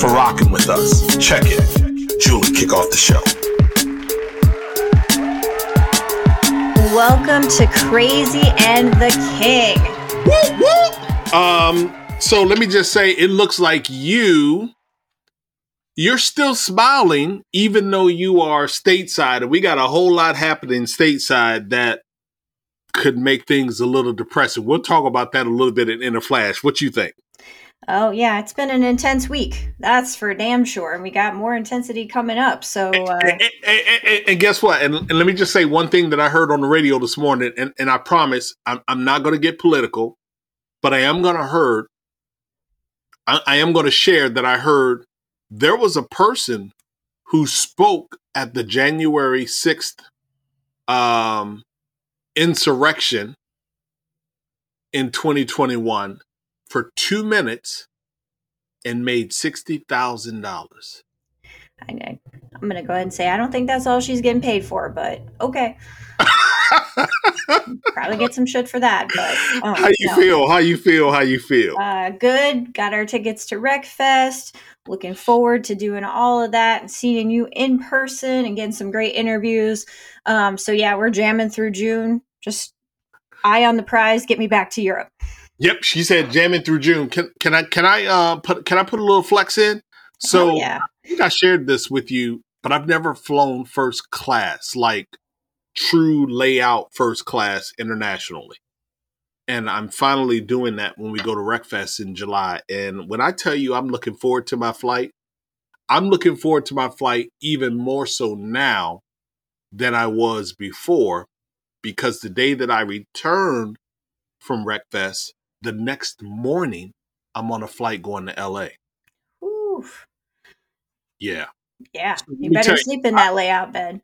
for rocking with us. Check it. Julie, kick off the show. Welcome to Crazy and the King. Whoop, whoop. So let me just say, it looks like you're still smiling, even though you are stateside. And we got a whole lot happening stateside that could make things a little depressing. We'll talk about that a little bit in a flash. What you think? Oh, yeah. It's been an intense week. That's for damn sure. And we got more intensity coming up. So, and guess what? And let me just say one thing that I heard on the radio this morning. And I promise I'm not going to get political, but I am going to share that I heard there was a person who spoke at the January 6th insurrection in 2021 for 2 minutes and made $60,000. I'm going to go ahead and say, I don't think that's all she's getting paid for, but okay. Probably get some shit for that. But How you feel? Good. Got our tickets to Wreckfest. Looking forward to doing all of that and seeing you in person and getting some great interviews. So yeah, we're jamming through June. Just eye on the prize. Get me back to Europe. Yep, she said jamming through June. Can I put a little flex in? So yeah. I think I shared this with you, but I've never flown first class, like true layout first class internationally. And I'm finally doing that when we go to Wreckfest in July. And when I tell you I'm looking forward to my flight, I'm looking forward to my flight even more so now than I was before, because the day that I returned from Wreckfest, the next morning, I'm on a flight going to LA. Oof. Yeah. Yeah. You better sleep in that layout bed.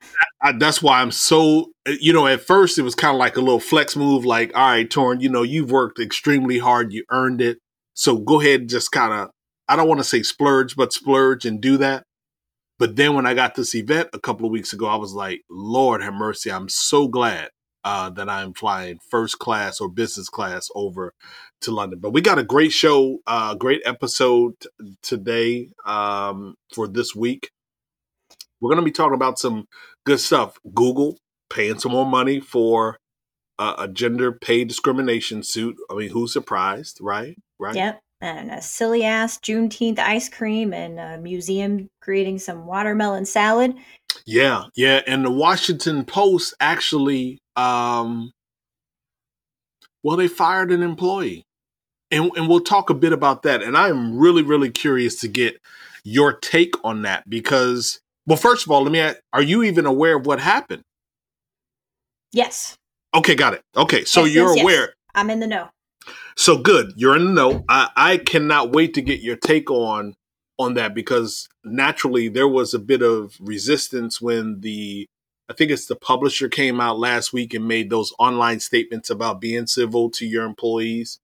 That's why I'm so, at first it was kind of like a little flex move, like, all right, Torrin, you've worked extremely hard. You earned it. So go ahead and just kind of, I don't want to say splurge, but splurge and do that. But then when I got this event a couple of weeks ago, I was like, Lord have mercy. I'm so glad that I'm flying first class or business class over to London. But we got a great show, great episode today for this week. We're going to be talking about some good stuff. Google paying some more money for a gender pay discrimination suit. I mean, who's surprised, right? Yep. And a silly ass Juneteenth ice cream and a museum creating some watermelon salad. Yeah. And the Washington Post actually, they fired an employee. And we'll talk a bit about that. And I am really, really curious to get your take on that because, well, first of all, let me ask, are you even aware of what happened? Yes. Okay, got it. Okay, so yes, you're aware. Yes. I'm in the know. So good. You're in the know. I cannot wait to get your take on that because naturally there was a bit of resistance when the publisher came out last week and made those online statements about being civil to your employees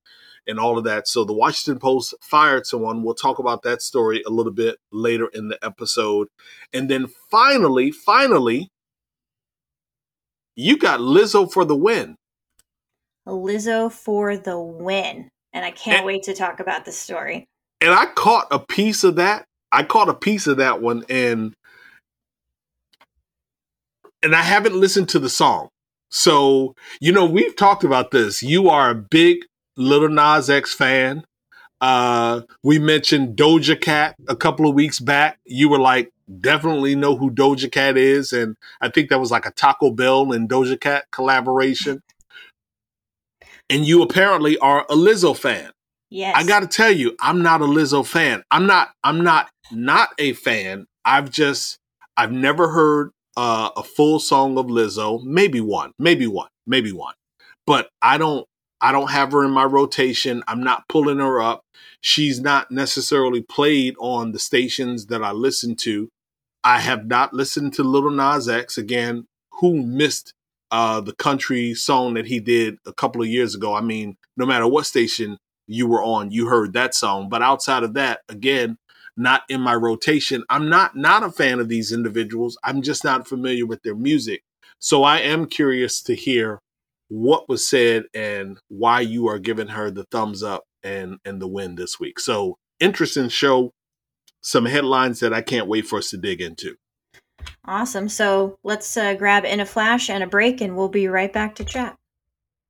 and all of that. So the Washington Post fired someone. We'll talk about that story a little bit later in the episode. And then finally, you got Lizzo for the win. Lizzo for the win. And I can't wait to talk about this story. And I caught a piece of that. I caught a piece of that one. And I haven't listened to the song. So, we've talked about this. You are a big Lil Nas X fan. We mentioned Doja Cat a couple of weeks back. You were like, definitely know who Doja Cat is. And I think that was like a Taco Bell and Doja Cat collaboration. And you apparently are a Lizzo fan. Yes. I got to tell you, I'm not a Lizzo fan. I'm not a fan. I've never heard a full song of Lizzo. Maybe one. But I don't I don't have her in my rotation. I'm not pulling her up. She's not necessarily played on the stations that I listen to. I have not listened to Lil Nas X, again, who missed the country song that he did a couple of years ago. I mean, no matter what station you were on, you heard that song. But outside of that, again, not in my rotation. I'm not a fan of these individuals. I'm just not familiar with their music. So I am curious to hear what was said and why you are giving her the thumbs up and the win this week. So interesting show. Some headlines that I can't wait for us to dig into. Awesome. So let's grab In a Flash and a break, and we'll be right back to chat.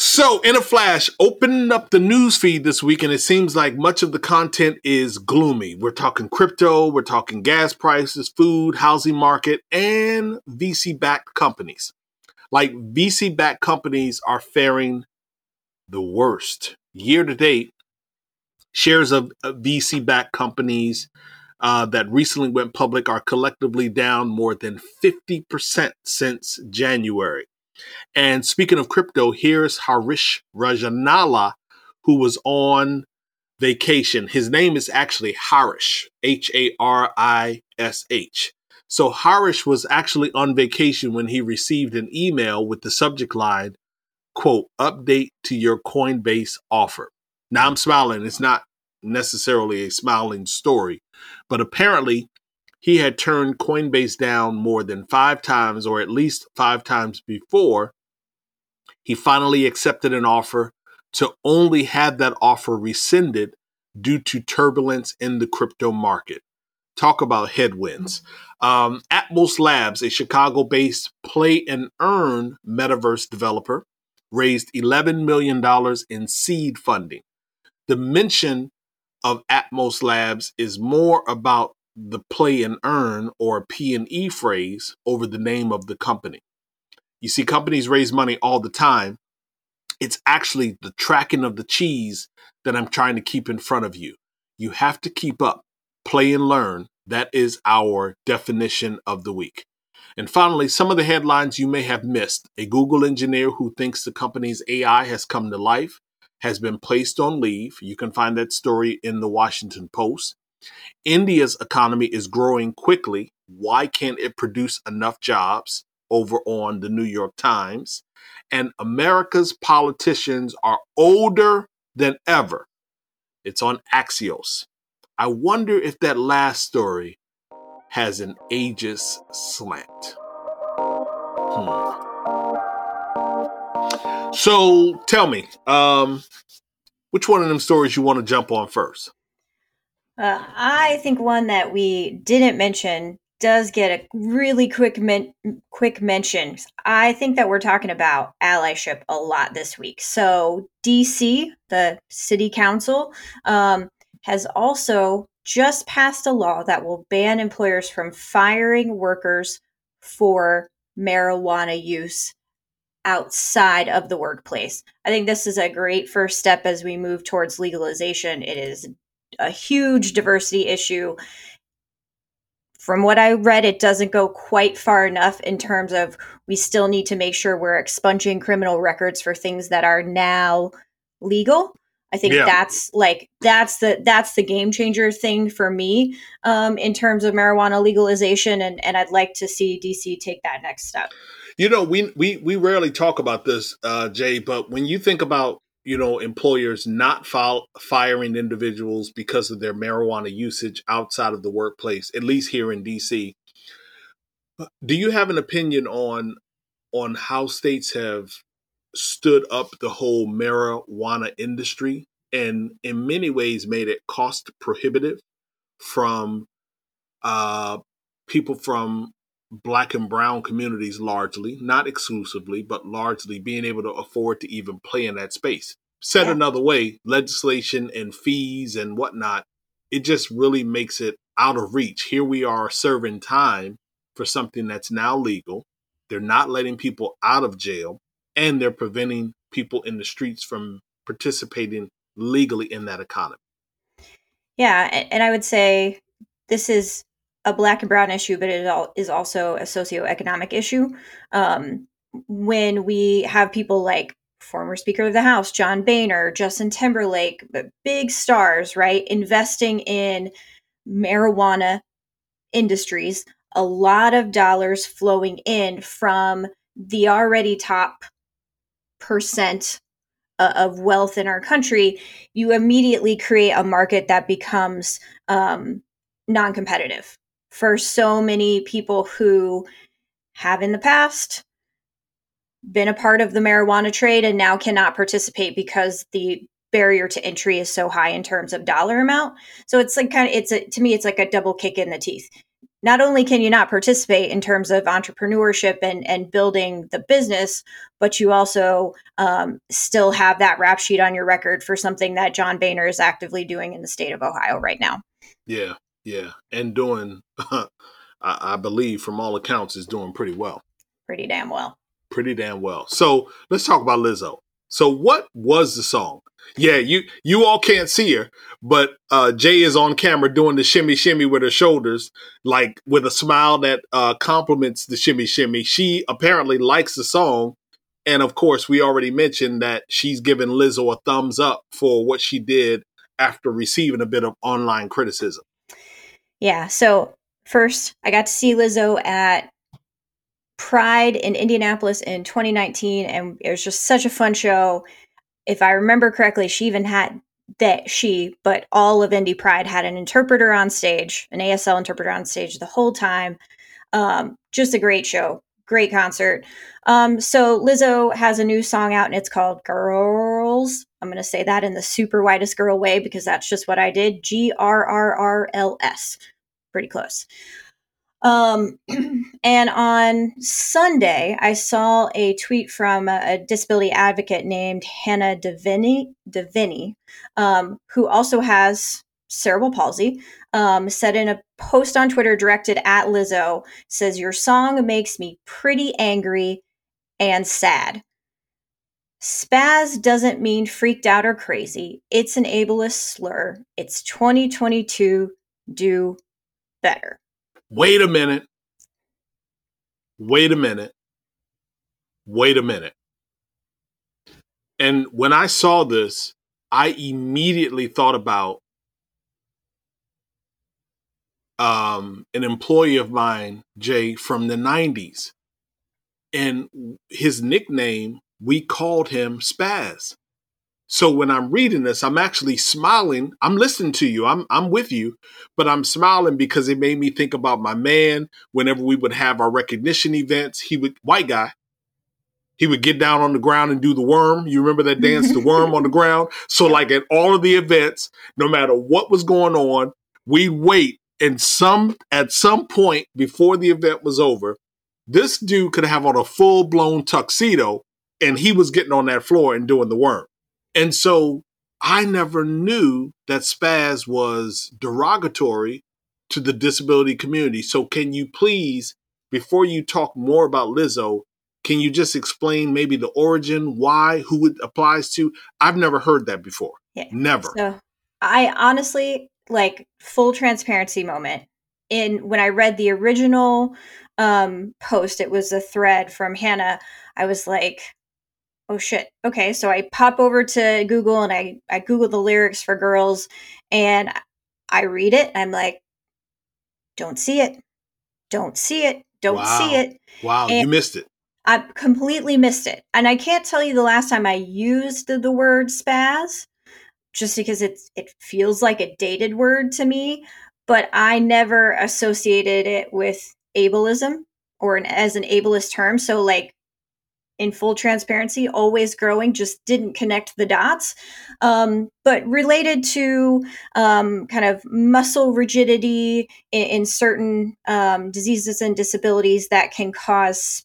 So, In a Flash, opened up the news feed this week, and it seems like much of the content is gloomy. We're talking crypto, we're talking gas prices, food, housing market, and VC-backed companies. Like, VC-backed companies are faring the worst. Year to date, shares of VC-backed companies that recently went public are collectively down more than 50% since January. And speaking of crypto, here's Harish Rajanala, who was on vacation. His name is actually Harish, H-A-R-I-S-H. So Harish was actually on vacation when he received an email with the subject line, quote, update to your Coinbase offer. Now I'm smiling. It's not necessarily a smiling story, but apparently he had turned Coinbase down more than 5 times, or at least 5 times before he finally accepted an offer, to only have that offer rescinded due to turbulence in the crypto market. Talk about headwinds. Atmos Labs, a Chicago-based play and earn metaverse developer, raised $11 million in seed funding. The mention of Atmos Labs is more about the play and earn, or P&E phrase, over the name of the company. You see, companies raise money all the time. It's actually the tracking of the cheese that I'm trying to keep in front of you. You have to keep up, play and learn. That is our definition of the week. And finally, some of the headlines you may have missed. A Google engineer who thinks the company's AI has come to life has been placed on leave. You can find that story in the Washington Post. India's economy is growing quickly. Why can't it produce enough jobs? Over on the New York Times. And America's politicians are older than ever. It's on Axios. I wonder if that last story has an ageist slant. So tell me, which one of them stories you want to jump on first? I think one that we didn't mention does get a really quick mention. I think that we're talking about allyship a lot this week. So DC, the city council, has also just passed a law that will ban employers from firing workers for marijuana use outside of the workplace. I think this is a great first step as we move towards legalization. It is a huge diversity issue. From what I read, it doesn't go quite far enough in terms of we still need to make sure we're expunging criminal records for things that are now legal. I think that's the game changer thing for me in terms of marijuana legalization, and I'd like to see DC take that next step. You know, we rarely talk about this, Jay, but when you think about employers not firing individuals because of their marijuana usage outside of the workplace, at least here in DC. Do you have an opinion on how states have stood up the whole marijuana industry and in many ways made it cost prohibitive from people from Black and brown communities, largely, not exclusively, but largely being able to afford to even play in that space? Said another way, legislation and fees and whatnot it just really makes it out of reach. Here we are serving time for something that's now legal. They're not letting people out of jail, and they're preventing people in the streets from participating legally in that economy. Yeah, and I would say this is a Black and Brown issue, but it is also a socioeconomic issue. When we have people like former Speaker of the House, John Boehner, Justin Timberlake, but big stars, right, investing in marijuana industries, a lot of dollars flowing in from the already top percent of wealth in our country, you immediately create a market that becomes non-competitive for so many people who have in the past been a part of the marijuana trade and now cannot participate because the barrier to entry is so high in terms of dollar amount. So it's like kind of, to me, it's like a double kick in the teeth. Not only can you not participate in terms of entrepreneurship and building the business, but you also still have that rap sheet on your record for something that John Boehner is actively doing in the state of Ohio right now. Yeah. Yeah. And doing, I believe from all accounts, is doing pretty well. Pretty damn well. Pretty damn well. So let's talk about Lizzo. So what was the song? Yeah, you all can't see her, but Jay is on camera doing the shimmy shimmy with her shoulders, like with a smile that compliments the shimmy shimmy. She apparently likes the song. And of course, we already mentioned that she's given Lizzo a thumbs up for what she did after receiving a bit of online criticism. Yeah. So first, I got to see Lizzo at Pride in Indianapolis in 2019, and it was just such a fun show. If I remember correctly, all of Indy Pride had an interpreter on stage, an ASL interpreter on stage the whole time. Just a great show, great concert. So Lizzo has a new song out, and it's called Girls. I'm going to say that in the super whitest girl way because that's just what I did. G-R-R-R-L-S. Pretty close. And on Sunday, I saw a tweet from a disability advocate named Hannah Diviney, who also has cerebral palsy, said in a post on Twitter directed at Lizzo, says, "Your song makes me pretty angry and sad. Spaz doesn't mean freaked out or crazy. It's an ableist slur. It's 2022. Do better." Wait a minute. And when I saw this, I immediately thought about an employee of mine, Jay, from the 90s. And his nickname, we called him Spaz. So when I'm reading this, I'm actually smiling. I'm listening to you. I'm with you, but I'm smiling because it made me think about my man. Whenever we would have our recognition events, he would get down on the ground and do the worm. You remember that dance, the worm on the ground? So like at all of the events, no matter what was going on, we wait. And at some point before the event was over, this dude could have on a full blown tuxedo and he was getting on that floor and doing the worm. And so I never knew that Spaz was derogatory to the disability community. So can you please, before you talk more about Lizzo, can you just explain maybe the origin, why, who it applies to? I've never heard that before. Yeah. Never. So I honestly, like, full transparency moment. When I read the original post, it was a thread from Hannah. I was like, oh shit. Okay. So I pop over to Google and I Google the lyrics for Girls and I read it. I'm like, don't see it. Don't see it. Wow. And you missed it. I completely missed it. And I can't tell you the last time I used the word spaz, just because it feels like a dated word to me, but I never associated it with ableism or as an ableist term. So like, in full transparency, always growing, just didn't connect the dots. But related to kind of muscle rigidity in certain diseases and disabilities that can cause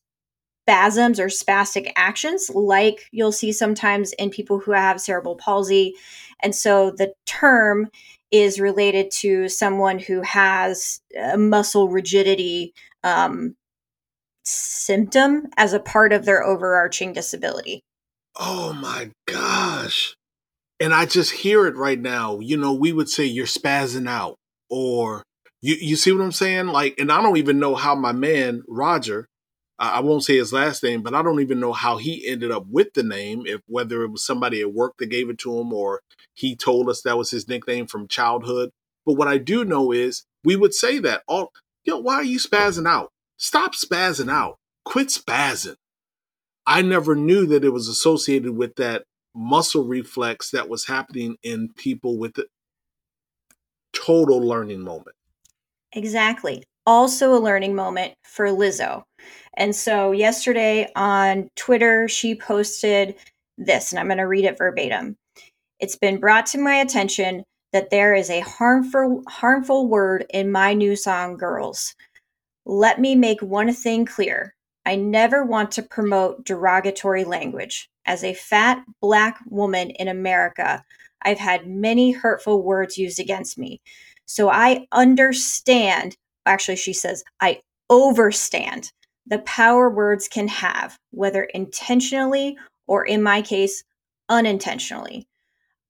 spasms or spastic actions, like you'll see sometimes in people who have cerebral palsy. And so the term is related to someone who has a muscle rigidity symptom as a part of their overarching disability. Oh my gosh. And I just hear it right now. You know, we would say you're spazzing out, or you see what I'm saying? Like, and I don't even know how my man, Roger, I won't say his last name, but I don't even know how he ended up with the name, if whether it was somebody at work that gave it to him or he told us that was his nickname from childhood. But what I do know is we would say that, oh, yo, why are you spazzing out? Stop spazzing out. Quit spazzing. I never knew that it was associated with that muscle reflex that was happening in people with the total learning moment. Exactly. Also a learning moment for Lizzo. And so yesterday on Twitter, she posted this, and I'm going to read it verbatim. It's been brought to my attention that there is a harmful word in my new song, Girls. Let me make one thing clear. I never want to promote derogatory language. As a fat Black woman in America, I've had many hurtful words used against me. So I understand, actually she says, I overstand the power words can have, whether intentionally or in my case, unintentionally.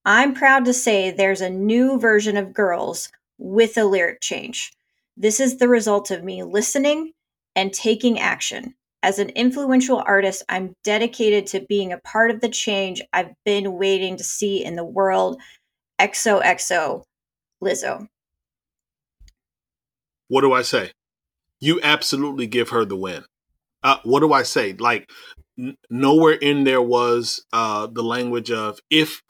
I'm proud to say there's a new version of Girls with a lyric change. This is the result of me listening and taking action. As an influential artist, I'm dedicated to being a part of the change I've been waiting to see in the world. XOXO, Lizzo. What do I say? You absolutely give her the win. What do I say? Like, nowhere in there was the language of if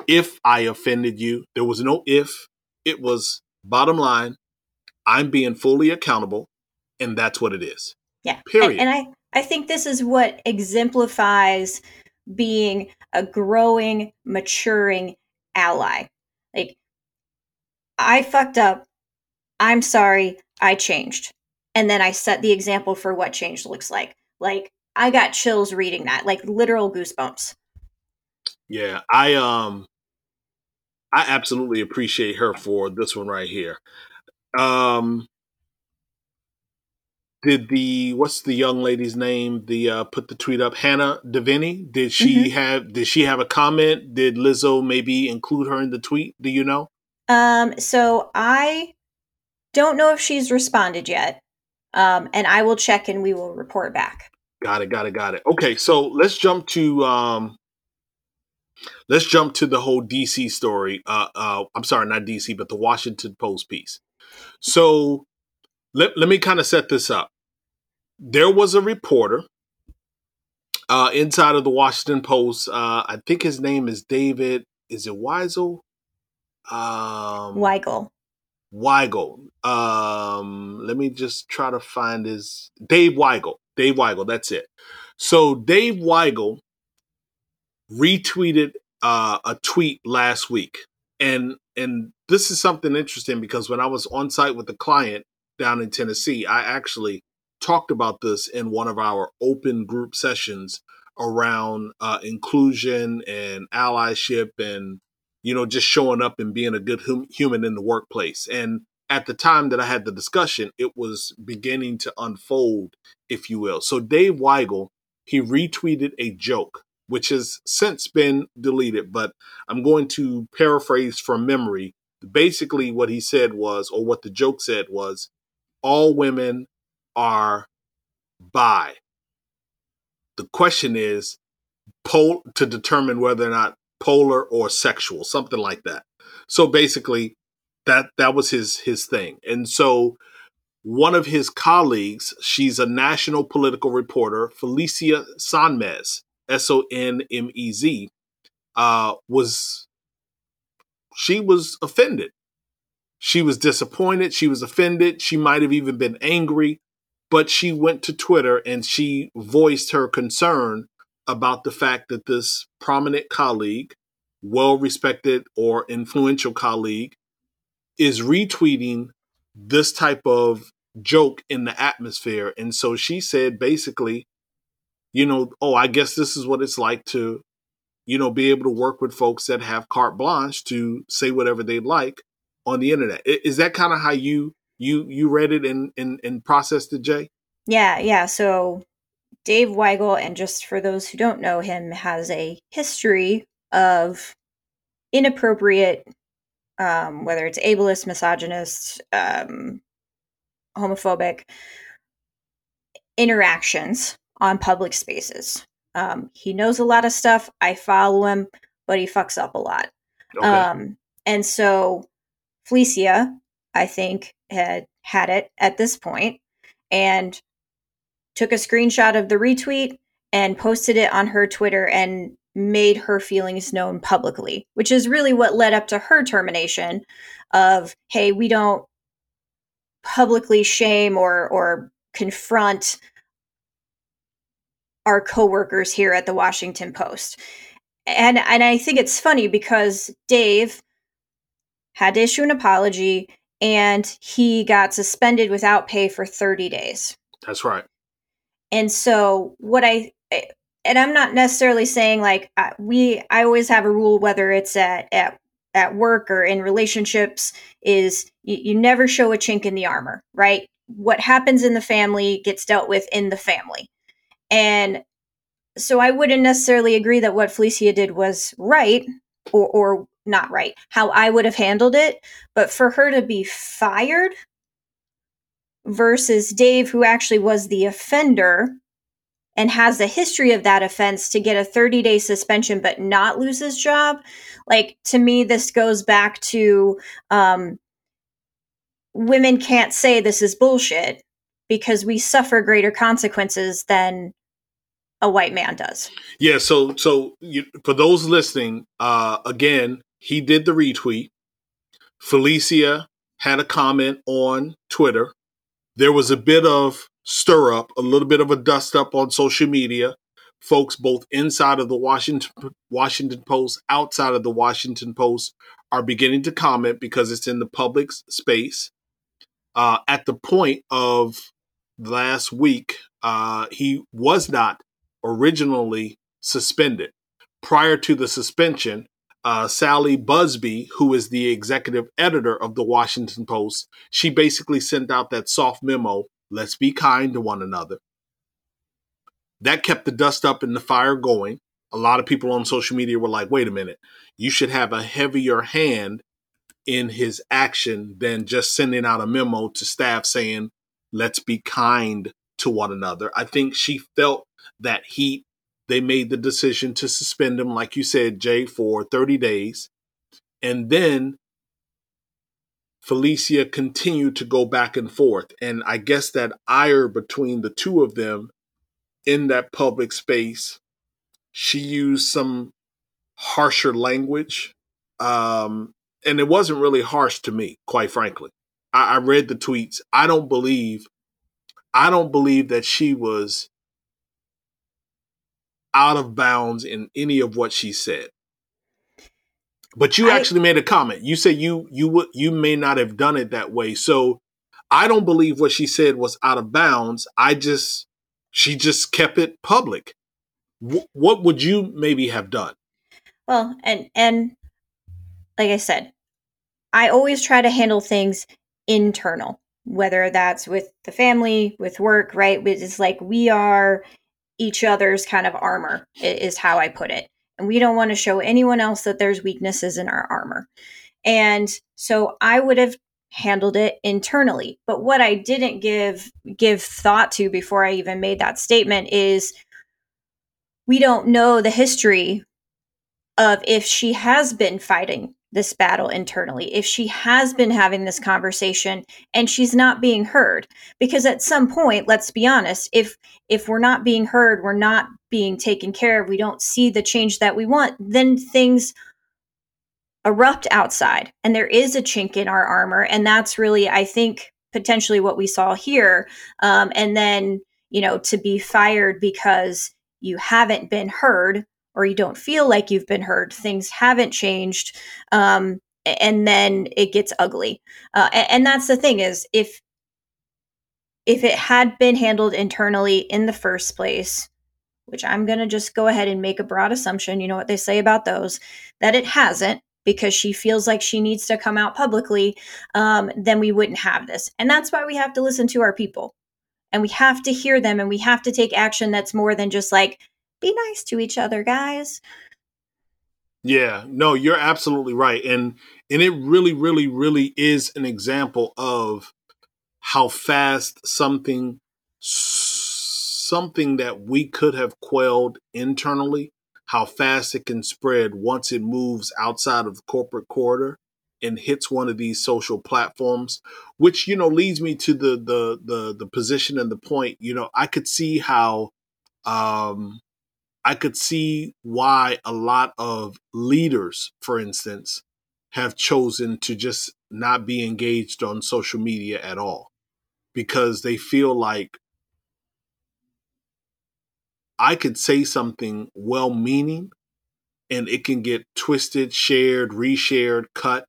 I offended you. There was no if. It was bottom line. I'm being fully accountable, and that's what it is. Yeah. Period. And I think this is what exemplifies being a growing, maturing ally. Like, I fucked up. I'm sorry. I changed. And then I set the example for what change looks like. Like, I got chills reading that, like literal goosebumps. Yeah. I absolutely appreciate her for this one right here. What's the young lady's name? Put the tweet up, Hannah Diviney. Did she have a comment? Did Lizzo maybe include her in the tweet? Do you know? So I don't know if she's responded yet. And I will check and we will report back. Got it. Okay. So let's jump to the whole DC story. I'm sorry, not DC, but the Washington Post piece. So let me kind of set this up. There was a reporter inside of the Washington Post. I think his name is David. Is it Weigel? Weigel. Let me just try to find his Dave Weigel. Dave Weigel. That's it. So Dave Weigel retweeted a tweet last week, and this is something interesting because when I was on site with the client down in Tennessee, I actually talked about this in one of our open group sessions around inclusion and allyship and, you know, just showing up and being a good human in the workplace. And at the time that I had the discussion, it was beginning to unfold, if you will. So Dave Weigel, he retweeted a joke, which has since been deleted, but I'm going to paraphrase from memory. Basically what he said was, or what the joke said was, all women are bi. The question is to determine whether or not polar or sexual, something like that. So basically that was his thing. And so one of his colleagues, she's a national political reporter, Felicia Sonmez, Sonmez, she was offended. She was disappointed. She was offended. She might have even been angry, but she went to Twitter and she voiced her concern about the fact that this prominent colleague, well-respected or influential colleague, is retweeting this type of joke in the atmosphere. And so she said basically, you know, oh, I guess this is what it's like to, you know, be able to work with folks that have carte blanche to say whatever they like on the internet. Is that kind of how you read it and processed it, Jay? Yeah. So Dave Weigel, and just for those who don't know him, has a history of inappropriate, whether it's ableist, misogynist, homophobic interactions on public spaces. He knows a lot of stuff. I follow him, but he fucks up a lot. Okay. And so Felicia, I think, had it at this point and took a screenshot of the retweet and posted it on her Twitter and made her feelings known publicly, which is really what led up to her termination of, hey, we don't publicly shame or confront our coworkers here at the Washington Post. And I think it's funny because Dave had to issue an apology and he got suspended without pay for 30 days. That's right. And so I'm not necessarily saying like I always have a rule, whether it's at work or in relationships, is you never show a chink in the armor, right? What happens in the family gets dealt with in the family. And so I wouldn't necessarily agree that what Felicia did was right or not right, how I would have handled it. But for her to be fired versus Dave, who actually was the offender and has a history of that offense, to get a 30-day suspension but not lose his job, like, to me, this goes back to women can't say this is bullshit because we suffer greater consequences than a white man does. Yeah. So you, for those listening, again, he did the retweet. Felicia had a comment on Twitter. There was a bit of stir up, a little bit of a dust up on social media. Folks, both inside of the Washington Post, outside of the Washington Post, are beginning to comment because it's in the public space. At the point of last week, he was not originally suspended. Prior to the suspension, Sally Busby, who is the executive editor of the Washington Post, she basically sent out that soft memo, let's be kind to one another. That kept the dust up and the fire going. A lot of people on social media were like, wait a minute, you should have a heavier hand in his action than just sending out a memo to staff saying, let's be kind to one another. I think she felt that heat. They made the decision to suspend him, like you said, Jay, for 30 days. And then Felicia continued to go back and forth. And I guess that ire between the two of them in that public space, she used some harsher language. And it wasn't really harsh to me, quite frankly. I read the tweets. I don't believe that she was out of bounds in any of what she said. But you actually made a comment. You said you may not have done it that way. So I don't believe what she said was out of bounds. She just kept it public. What would you maybe have done? Well, and like I said, I always try to handle things internal, whether that's with the family, with work, right? It's like we are each other's kind of armor, is how I put it. And we don't want to show anyone else that there's weaknesses in our armor. And so I would have handled it internally. But what I didn't give thought to before I even made that statement is we don't know the history of if she has been fighting this battle internally, if she has been having this conversation and she's not being heard. Because at some point, let's be honest, if we're not being heard, we're not being taken care of, we don't see the change that we want, then things erupt outside and there is a chink in our armor. And that's really, I think, potentially what we saw here. And then, to be fired because you haven't been heard, or you don't feel like you've been heard, things haven't changed, and then it gets ugly. And that's the thing is, if it had been handled internally in the first place, which I'm going to just go ahead and make a broad assumption, you know what they say about those, that it hasn't, because she feels like she needs to come out publicly, then we wouldn't have this. And that's why we have to listen to our people, and we have to hear them, and we have to take action that's more than just like, be nice to each other, guys. Yeah, no, you're absolutely right. And it really, really, really is an example of how fast something that we could have quelled internally, how fast it can spread once it moves outside of the corporate corridor and hits one of these social platforms, which, you know, leads me to the position and the point. You know, I could see how, I could see why a lot of leaders, for instance, have chosen to just not be engaged on social media at all, because they feel like, I could say something well-meaning and it can get twisted, shared, reshared, cut.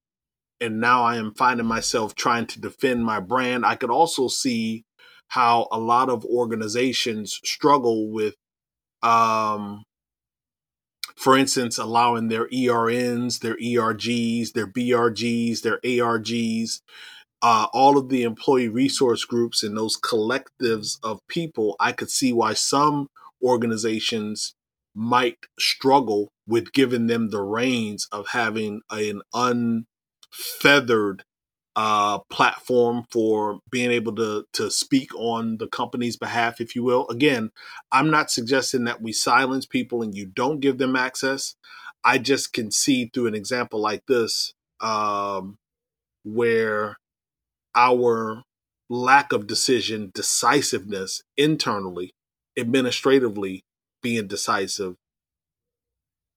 And now I am finding myself trying to defend my brand. I could also see how a lot of organizations struggle with, for instance, allowing their ERNs, their ERGs, their BRGs, their ARGs, all of the employee resource groups and those collectives of people. I could see why some organizations might struggle with giving them the reins of having an unfeathered platform for being able to speak on the company's behalf, if you will. Again, I'm not suggesting that we silence people and you don't give them access. I just can see through an example like this where our lack of decisiveness internally, administratively being decisive,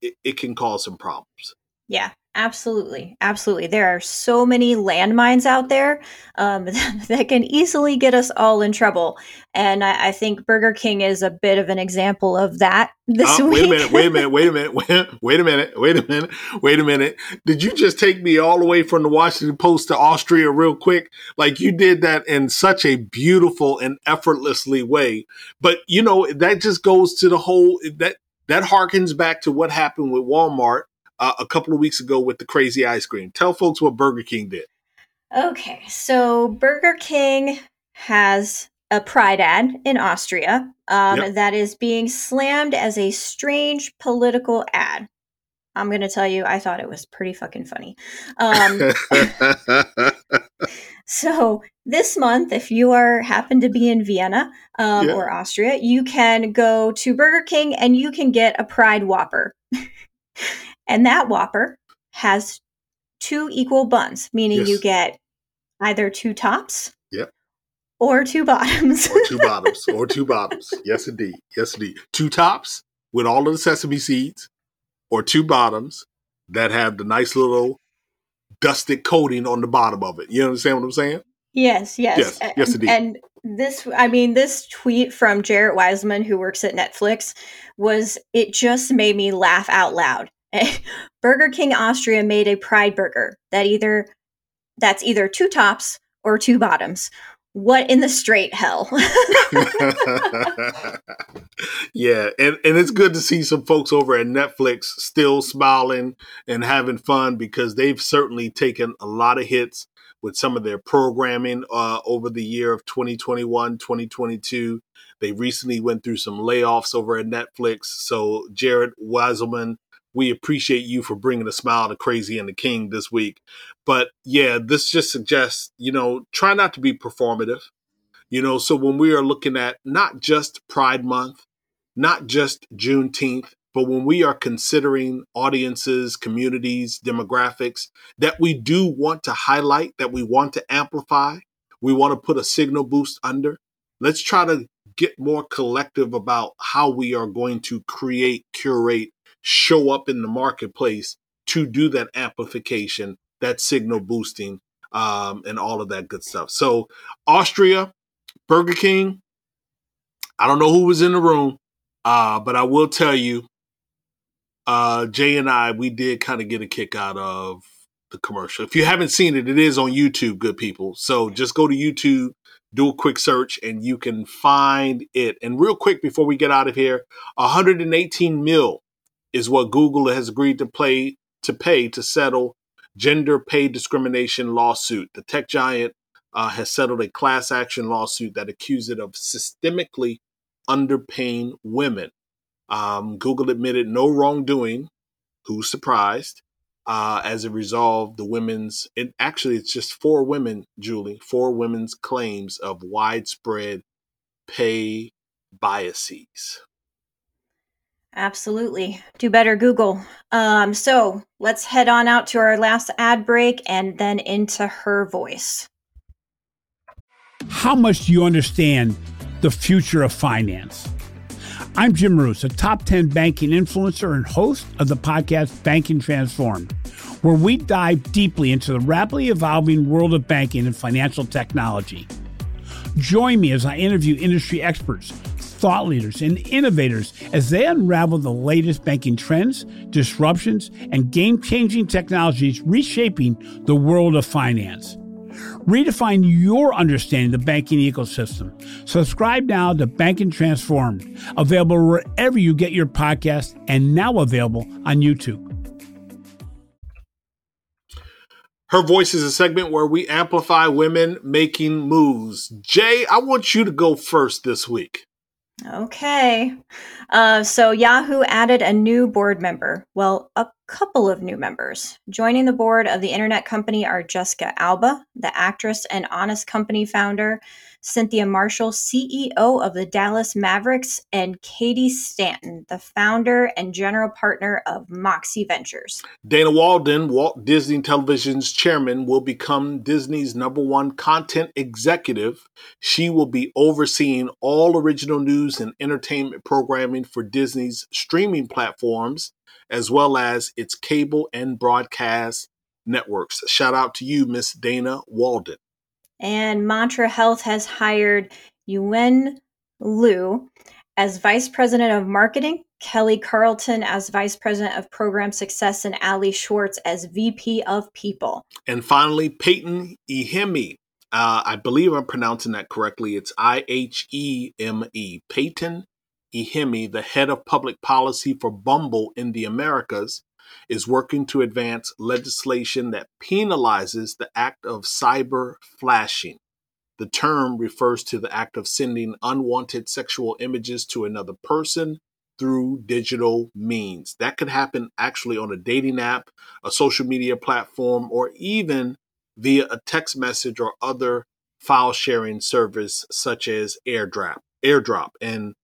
it can cause some problems. Yeah, absolutely. Absolutely. There are so many landmines out there that can easily get us all in trouble. And I think Burger King is a bit of an example of that this week. Wait a minute. Did you just take me all the way from the Washington Post to Austria real quick? Like, you did that in such a beautiful and effortlessly way. But, you know, that just goes to the whole, that harkens back to what happened with Walmart a couple of weeks ago with the crazy ice cream. Tell folks what Burger King did. Okay, so Burger King has a pride ad in Austria that is being slammed as a strange political ad. I'm going to tell you, I thought it was pretty fucking funny. So this month, if you happen to be in Vienna or Austria, you can go to Burger King and you can get a pride Whopper. And that Whopper has two equal buns, meaning you get either two tops or two bottoms. Or two bottoms. Yes, indeed. Two tops with all of the sesame seeds, or two bottoms that have the nice little dusted coating on the bottom of it. You understand what I'm saying? Yes. Yes, indeed. And this tweet from Jarrett Wiseman, who works at Netflix, it just made me laugh out loud. Burger King Austria made a pride burger that's either two tops or two bottoms. What in the straight hell? Yeah, and it's good to see some folks over at Netflix still smiling and having fun, because they've certainly taken a lot of hits with some of their programming over the year of 2021, 2022. They recently went through some layoffs over at Netflix. So Jared Weiselman, we appreciate you for bringing a smile to Crazy and the King this week. But yeah, this just suggests, you know, try not to be performative. You know, so when we are looking at not just Pride Month, not just Juneteenth, but when we are considering audiences, communities, demographics that we do want to highlight, that we want to amplify, we want to put a signal boost under, let's try to get more collective about how we are going to create, curate, show up in the marketplace to do that amplification, that signal boosting, and all of that good stuff. So Austria, Burger King, I don't know who was in the room, but I will tell you, Jay and I, we did kind of get a kick out of the commercial. If you haven't seen it, it is on YouTube, good people. So just go to YouTube, do a quick search, and you can find it. And real quick, before we get out of here, $118 million. Is what Google has agreed to pay to pay to settle gender pay discrimination lawsuit. The tech giant has settled a class action lawsuit that accused it of systemically underpaying women. Google admitted no wrongdoing. Who's surprised? As it resolved the women's, and actually it's just four women, Julie, four women's claims of widespread pay biases. Absolutely. Do better, Google. So let's head on out to our last ad break and then into her voice. How much do you understand the future of finance? I'm Jim Roos, a top 10 banking influencer and host of the podcast Banking Transformed, where we dive deeply into the rapidly evolving world of banking and financial technology. Join me as I interview industry experts, thought leaders, and innovators as they unravel the latest banking trends, disruptions, and game-changing technologies reshaping the world of finance. Redefine your understanding of the banking ecosystem. Subscribe now to Banking Transformed, available wherever you get your podcast and now available on YouTube. Her Voice is a segment where we amplify women making moves. Jay, I want you to go first this week. Okay. So Yahoo added a new board member. Well, a couple of new members. Joining the board of the internet company are Jessica Alba, the actress and Honest Company founder, Cynthia Marshall, CEO of the Dallas Mavericks, and Katie Stanton, the founder and general partner of Moxie Ventures. Dana Walden, Walt Disney Television's chairman, will become Disney's #1 content executive. She will be overseeing all original news and entertainment programming for Disney's streaming platforms, as well as its cable and broadcast networks. Shout out to you, Miss Dana Walden. And Mantra Health has hired Yuen Liu as Vice President of Marketing, Kelly Carlton as Vice President of Program Success, and Ali Schwartz as VP of People. And finally, Peyton Ihemi. I believe I'm pronouncing that correctly. It's I-H-E-M-E. Peyton Ihemi, the head of public policy for Bumble in the Americas, is working to advance legislation that penalizes the act of cyber flashing. The term refers to the act of sending unwanted sexual images to another person through digital means. That could happen actually on a dating app, a social media platform, or even via a text message or other file sharing service such as AirDrop. And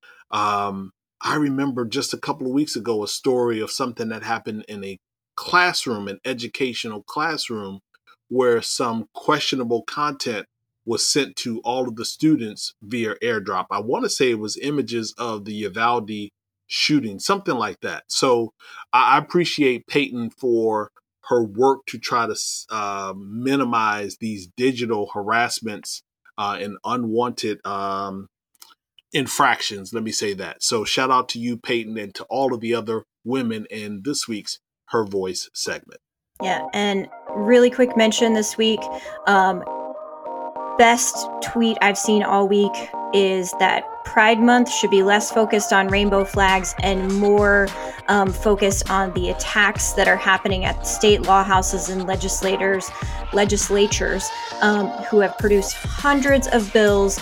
I remember just a couple of weeks ago, a story of something that happened in a classroom, an educational classroom, where some questionable content was sent to all of the students via AirDrop. I want to say it was images of the Uvalde shooting, something like that. So I appreciate Peyton for her work to try to minimize these digital harassments and unwanted infractions, let me say that. So shout out to you, Peyton, and to all of the other women in this week's Her Voice segment. Yeah, and really quick mention this week, best tweet I've seen all week is that Pride Month should be less focused on rainbow flags and more focused on the attacks that are happening at state law houses and legislatures who have produced hundreds of bills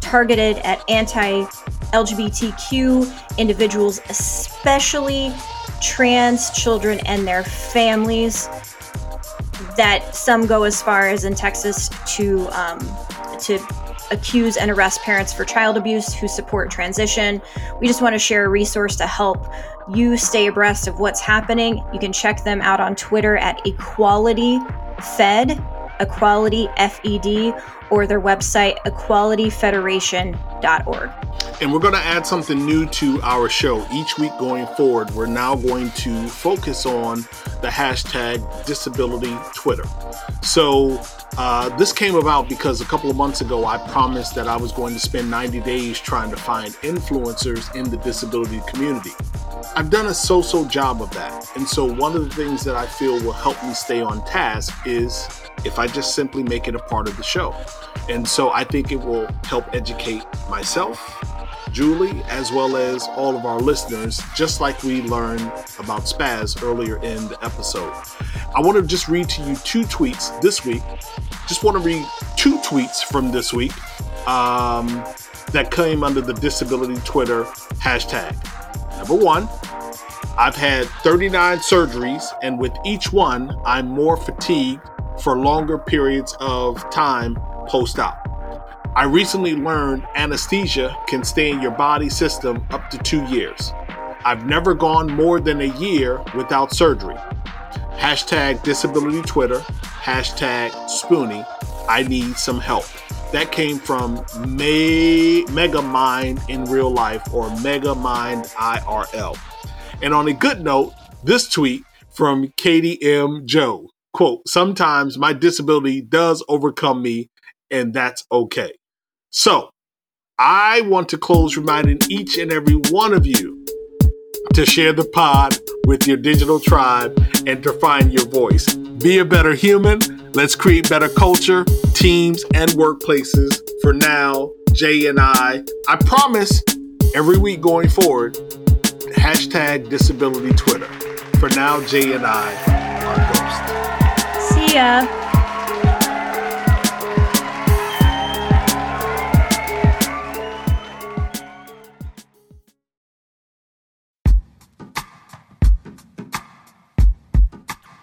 targeted at anti-LGBTQ individuals, especially trans children and their families, that some go as far as in Texas to accuse and arrest parents for child abuse who support transition. We just want to share a resource to help you stay abreast of what's happening. You can check them out on Twitter at Equality Fed, or their website, equalityfederation.org. And we're going to add something new to our show. Each week going forward, we're now going to focus on the hashtag disability Twitter. So this came about because a couple of months ago, I promised that I was going to spend 90 days trying to find influencers in the disability community. I've done a so-so job of that. And so one of the things that I feel will help me stay on task is if I just simply make it a part of the show. And so I think it will help educate myself, Julie, as well as all of our listeners, just like we learned about spaz earlier in the episode. I want to just read to you two tweets this week. Just want to read two tweets from this week that came under the disability Twitter hashtag. Number one, I've had 39 surgeries, and with each one, I'm more fatigued for longer periods of time post-op. I recently learned anesthesia can stay in your body system up to 2 years. I've never gone more than a year without surgery. Hashtag disability Twitter, hashtag Spoonie, I need some help. That came from Megamind in real life, or Megamind IRL. And on a good note, this tweet from Katie M. Joe, quote, sometimes my disability does overcome me, and that's okay. So I want to close reminding each and every one of you to share the pod with your digital tribe and to find your voice. Be a better human. Let's create better culture, teams, and workplaces. For now, Jay and I promise every week going forward, hashtag disability Twitter. For now, Jay and I are ghosts. See ya.